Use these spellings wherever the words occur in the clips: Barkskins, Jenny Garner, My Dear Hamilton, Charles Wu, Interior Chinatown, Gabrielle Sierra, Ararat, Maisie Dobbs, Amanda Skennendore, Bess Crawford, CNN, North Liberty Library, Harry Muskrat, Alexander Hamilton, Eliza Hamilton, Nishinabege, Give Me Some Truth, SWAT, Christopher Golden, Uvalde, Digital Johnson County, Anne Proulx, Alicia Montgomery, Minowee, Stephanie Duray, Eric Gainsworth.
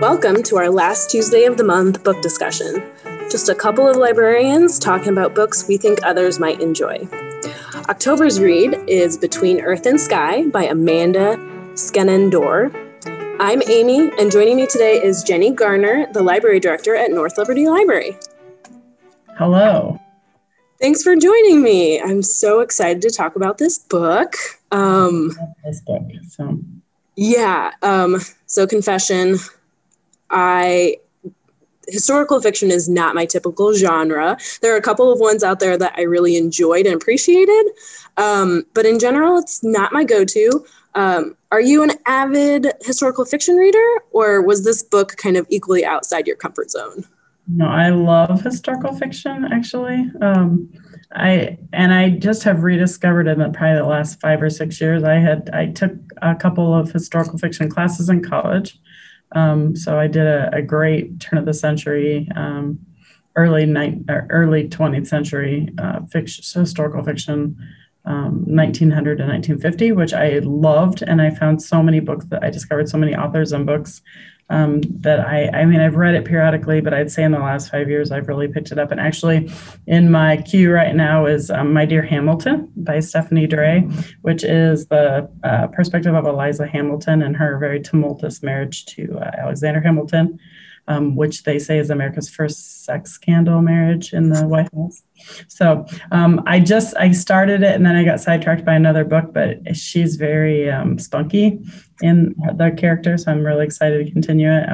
Welcome to our last Tuesday of the month book discussion. Just a couple of librarians talking about books we think others might enjoy. October's read is Between Earth and Sky by Amanda Skennendore. I'm Amy, and joining me today is Jenny Garner, the library director at North Liberty Library. Hello. Thanks for joining me. I'm so excited to talk about this book. So confession, historical fiction is not my typical genre. There are a couple of ones out there that I really enjoyed and appreciated, but in general, it's not my go-to. Are you an avid historical fiction reader, or was this book kind of equally outside your comfort zone? No, I love historical fiction, actually. I just have rediscovered in probably the last 5 or 6 years. I took a couple of historical fiction classes in college. So I did a great turn of the century, early 20th century historical fiction, 1900 to 1950, which I loved. And I found so many books that I discovered so many authors and books that I've read it periodically, but I'd say in the last 5 years, I've really picked it up. And actually in my queue right now is My Dear Hamilton by Stephanie Duray, which is the perspective of Eliza Hamilton and her very tumultuous marriage to Alexander Hamilton, which they say is America's first sex scandal marriage in the White House. So I started it and then I got sidetracked by another book, but she's very spunky in the character. So I'm really excited to continue it.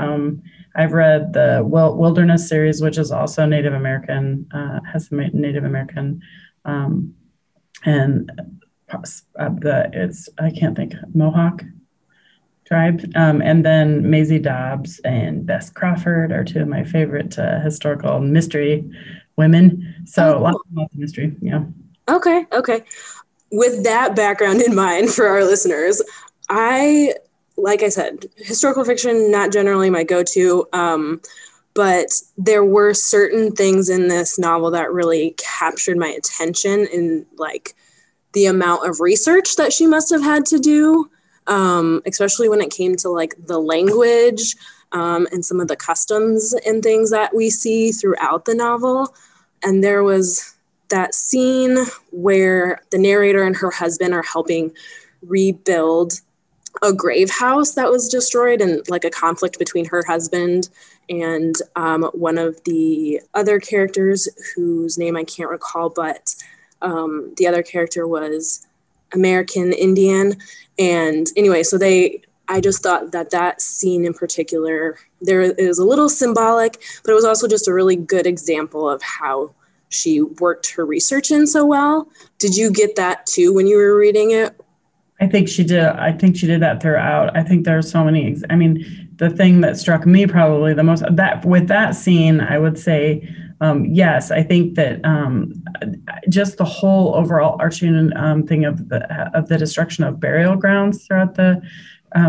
I've read the Wilderness series, which is also Native American, has some Native American Mohawk tribe. And then Maisie Dobbs and Bess Crawford are two of my favorite historical mystery women. So lots of mystery, yeah. Okay. With that background in mind for our listeners, like I said, historical fiction, not generally my go-to, but there were certain things in this novel that really captured my attention in like the amount of research that she must have had to do, especially when it came to like the language and some of the customs and things that we see throughout the novel. And there was that scene where the narrator and her husband are helping rebuild a grave house that was destroyed, and like a conflict between her husband and one of the other characters whose name I can't recall, but the other character was American Indian. And anyway, so I just thought that scene in particular, it was a little symbolic, but it was also just a really good example of how she worked her research in so well. Did you get that too when you were reading it? I think she did. I think she did that throughout. I think there are so many. The thing that struck me probably the most with that scene, I would say, yes, I think that just the whole overall arching thing of the destruction of burial grounds throughout the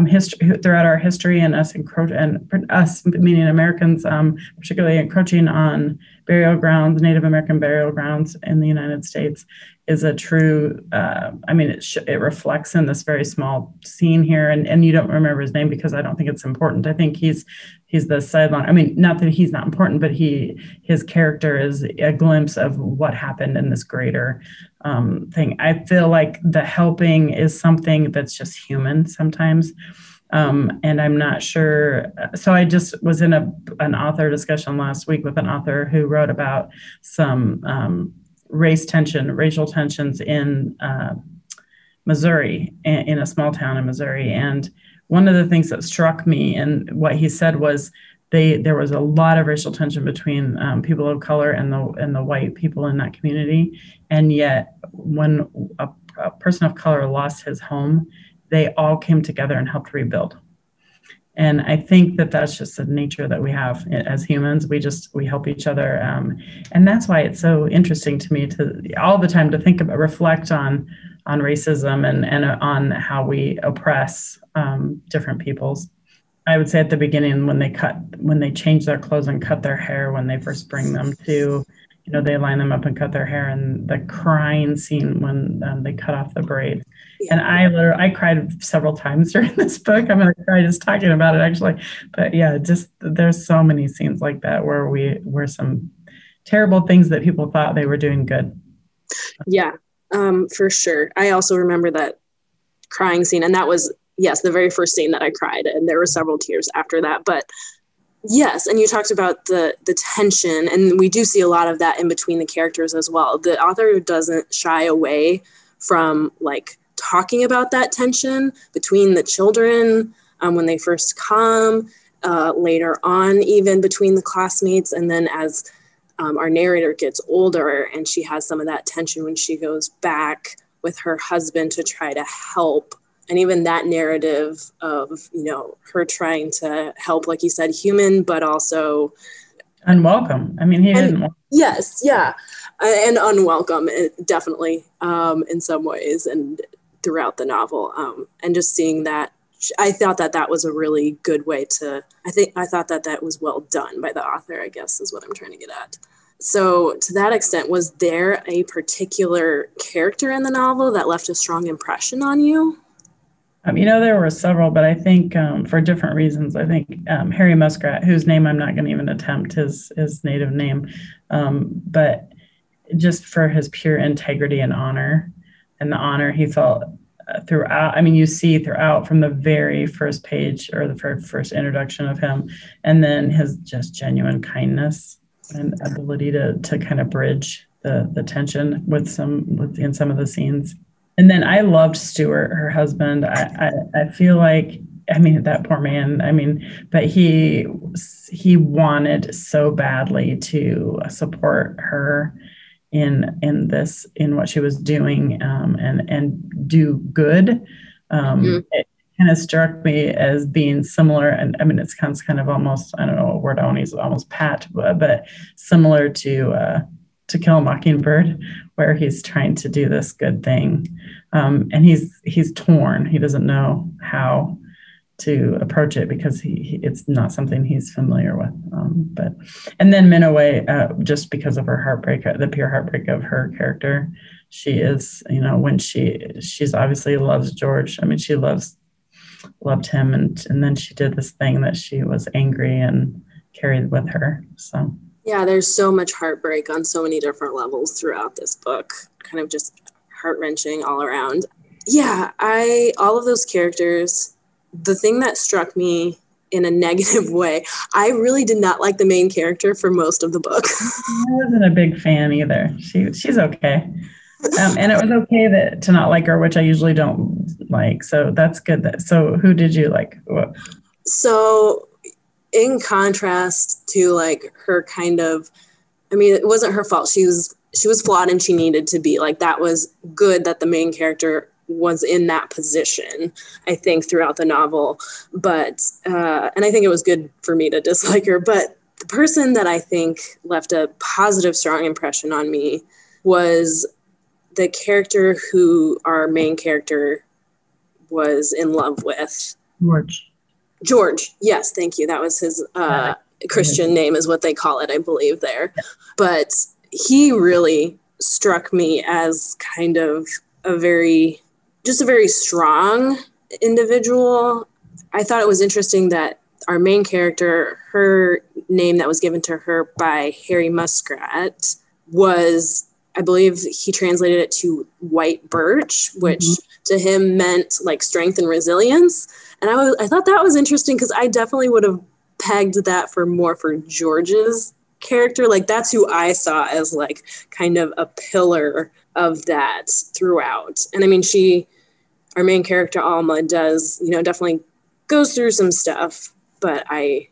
history, throughout our history, and us meaning Americans, particularly encroaching on burial grounds, Native American burial grounds in the United States, is a true, it reflects in this very small scene here, and you don't remember his name because I don't think it's important. I think he's the sideline. Not that he's not important, but his character is a glimpse of what happened in this greater thing. I feel like the helping is something that's just human sometimes. And I'm not sure. So I just was in an author discussion last week with an author who wrote about some racial tensions in Missouri, in a small town in Missouri. And one of the things that struck me in what he said was there was a lot of racial tension between people of color and the white people in that community. And yet when a person of color lost his home, they all came together and helped rebuild. And I think that that's just the nature that we have as humans. We help each other. And that's why it's so interesting to me to all the time to reflect on racism and on how we oppress different peoples. I would say at the beginning when they change their clothes and cut their hair, when they first bring them to you know, they line them up and cut their hair, and the crying scene when they cut off the braid. Yeah. And I cried several times during this book. I'm going to cry just talking about it, actually. But yeah, just there's so many scenes like that where where some terrible things that people thought they were doing good. Yeah, for sure. I also remember that crying scene, and that was, yes, the very first scene that I cried, and there were several tears after that. But yes, and you talked about the tension, and we do see a lot of that in between the characters as well. The author doesn't shy away from like talking about that tension between the children when they first come, later on even between the classmates, and then as our narrator gets older and she has some of that tension when she goes back with her husband to try to help. And even that narrative of, you know, her trying to help, like you said, human, but also unwelcome. I mean, he didn't. Yes. Yeah. And unwelcome, definitely, in some ways and throughout the novel. And just seeing that, I thought that that was a really good way to, I thought that that was well done by the author, I guess, is what I'm trying to get at. So to that extent, was there a particular character in the novel that left a strong impression on you? You know, there were several, but I think for different reasons. I think Harry Muskrat, whose name I'm not going to even attempt his native name, but just for his pure integrity and honor, and the honor he felt throughout. I mean, you see throughout from the very first page or the very first introduction of him, and then his just genuine kindness and ability to kind of bridge the tension in some of the scenes. And then I loved Stuart, her husband. I feel like, I mean, that poor man, I mean, but he wanted so badly to support her in what she was doing, and do good. It kind of struck me as being similar. And I mean, it sounds kind of almost, I don't know what word I want to use, almost pat, but similar to Kill a Mockingbird, where he's trying to do this good thing. And he's torn. He doesn't know how to approach it because it's not something he's familiar with. And then Minowee, just because of her heartbreak, the pure heartbreak of her character, she is, you know, when she's obviously loves George. I mean, she loved him. And then she did this thing that she was angry and carried with her. So. Yeah, there's so much heartbreak on so many different levels throughout this book, kind of just heart-wrenching all around. Yeah, all of those characters, the thing that struck me in a negative way, I really did not like the main character for most of the book. I wasn't a big fan either. She's okay. And it was okay to not like her, which I usually don't like. So that's good. So who did you like? What? So in contrast to like her kind of, I mean, it wasn't her fault. She was flawed and she needed to be like, that was good that the main character was in that position, I think, throughout the novel. But, and I think it was good for me to dislike her, but the person that I think left a positive, strong impression on me was the character who our main character was in love with. George. Yes. Thank you. That was his Christian name is what they call it, I believe there. But he really struck me as kind of just a very strong individual. I thought it was interesting that our main character, her name that was given to her by Harry Muskrat was, I believe he translated it to white birch, which to him meant like strength and resilience. And I thought that was interesting because I definitely would have pegged that for George's character. Like that's who I saw as like kind of a pillar of that throughout. And I mean, our main character Alma does, you know, definitely goes through some stuff, but I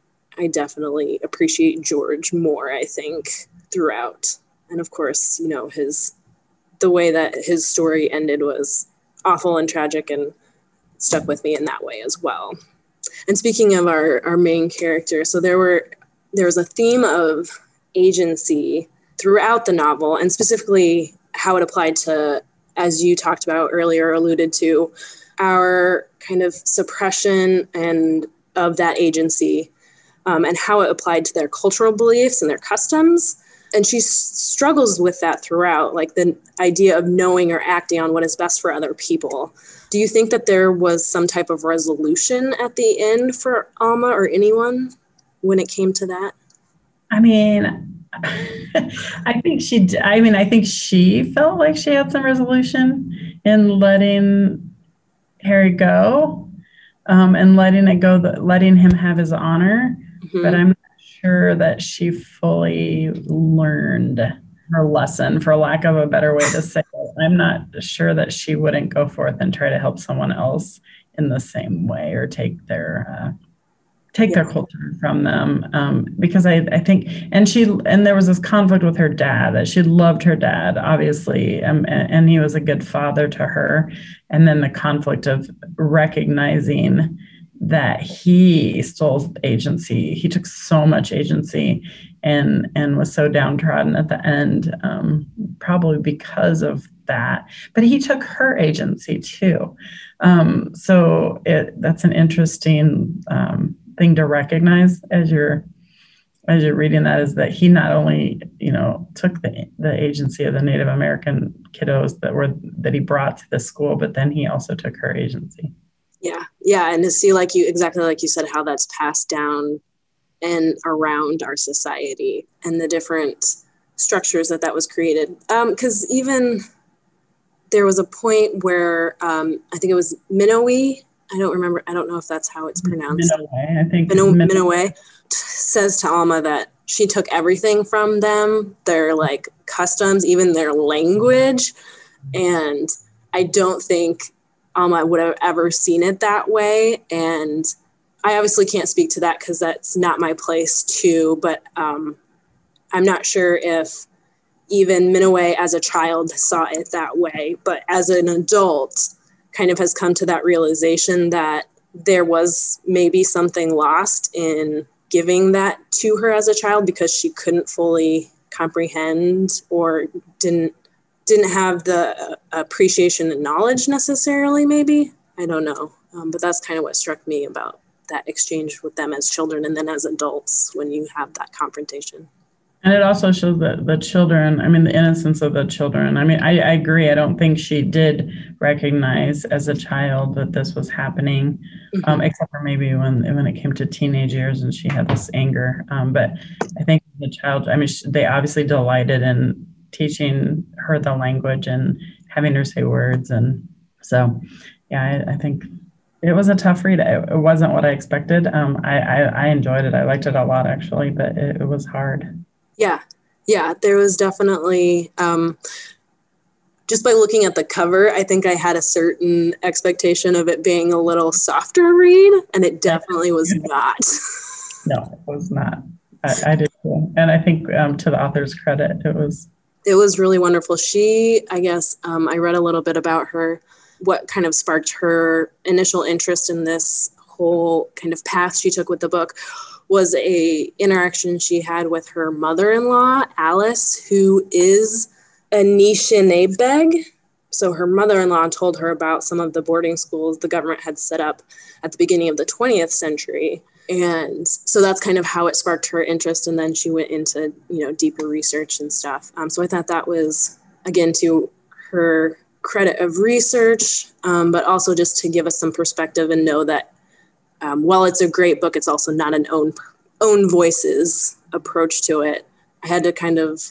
definitely appreciate George more, I think, throughout. And of course, you know, the way that his story ended was awful and tragic and stuck with me in that way as well. And speaking of our main character, so there was a theme of agency throughout the novel, and specifically how it applied to, as you talked about earlier, alluded to, our kind of suppression and of that agency, and how it applied to their cultural beliefs and their customs. And she struggles with that throughout, like the idea of knowing or acting on what is best for other people. Do you think that there was some type of resolution at the end for Alma or anyone when it came to that? I mean, I think she felt like she had some resolution in letting Harry go, and letting it go, letting him have his honor. Mm-hmm. But I'm sure that she fully learned her lesson, for lack of a better way to say it. I'm not sure that she wouldn't go forth and try to help someone else in the same way, or take their their culture from them. Because I think, and there was this conflict with her dad, that she loved her dad, obviously, and he was a good father to her. And then the conflict of recognizing that he stole agency. He took so much agency and was so downtrodden at the end, probably because of that. But he took her agency too. So that's an interesting thing to recognize as you're reading that, is that he not only, took the agency of the Native American kiddos that he brought to the school, but then he also took her agency. Yeah. Yeah. And to see, exactly like you said, how that's passed down and around our society and the different structures that was created. Because even there was a point where I think it was Minowee. I don't remember. I don't know if that's how it's pronounced. Minowee, I think. Minowee says to Alma that she took everything from them, their customs, even their language. And I don't think I would have ever seen it that way. And I obviously can't speak to that because that's not my place too, but I'm not sure if even Minowee as a child saw it that way, but as an adult kind of has come to that realization that there was maybe something lost in giving that to her as a child, because she couldn't fully comprehend or didn't have the appreciation and knowledge necessarily, maybe. I don't know. But that's kind of what struck me about that exchange with them as children and then as adults when you have that confrontation. And it also shows that the children, the innocence of the children. I agree. I don't think she did recognize as a child that this was happening, mm-hmm. Except for maybe when it came to teenage years and she had this anger. But I think the child, they obviously delighted in teaching her the language and having her say words. And so, yeah, I think it was a tough read. It wasn't what I expected. I enjoyed it. I liked it a lot, actually, but it was hard. Yeah. Yeah. There was definitely, just by looking at the cover, I think I had a certain expectation of it being a little softer read, and it definitely was not. No, it was not. I did too. And I think to the author's credit, it was really wonderful. She, I guess, I read a little bit about her, what kind of sparked her initial interest in this whole kind of path she took with the book was a interaction she had with her mother-in-law, Alice, who is a Nishinabege. So her mother-in-law told her about some of the boarding schools the government had set up at the beginning of the 20th century. And so that's kind of how it sparked her interest. And then she went into, deeper research and stuff. So I thought that was, again, to her credit of research, but also just to give us some perspective and know that while it's a great book, it's also not an own voices approach to it. I had to kind of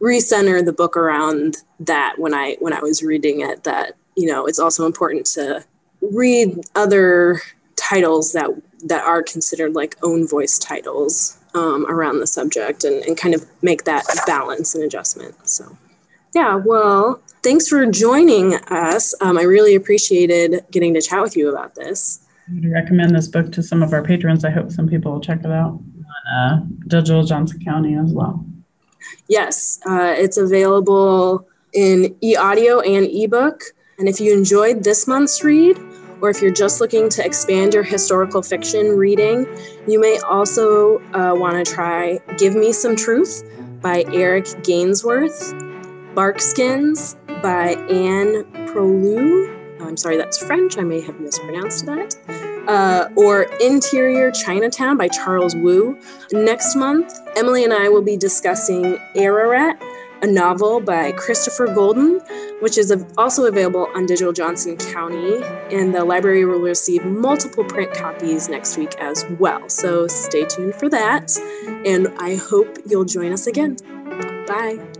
recenter the book around that when I was reading it, that, it's also important to read other titles that are considered own voice titles around the subject and kind of make that balance and adjustment. So, yeah, well, thanks for joining us. I really appreciated getting to chat with you about this. I would recommend this book to some of our patrons. I hope some people will check it out on Digital Johnson County as well. Yes, it's available in e-audio and ebook. And if you enjoyed this month's read, or if you're just looking to expand your historical fiction reading, you may also want to try Give Me Some Truth by Eric Gainsworth, Barkskins by Anne Proulx. I'm sorry, that's French. I may have mispronounced that. or Interior Chinatown by Charles Wu. Next month, Emily and I will be discussing Ararat, a novel by Christopher Golden, which is also available on Digital Johnson County, and the library will receive multiple print copies next week as well. So stay tuned for that, and I hope you'll join us again. Bye.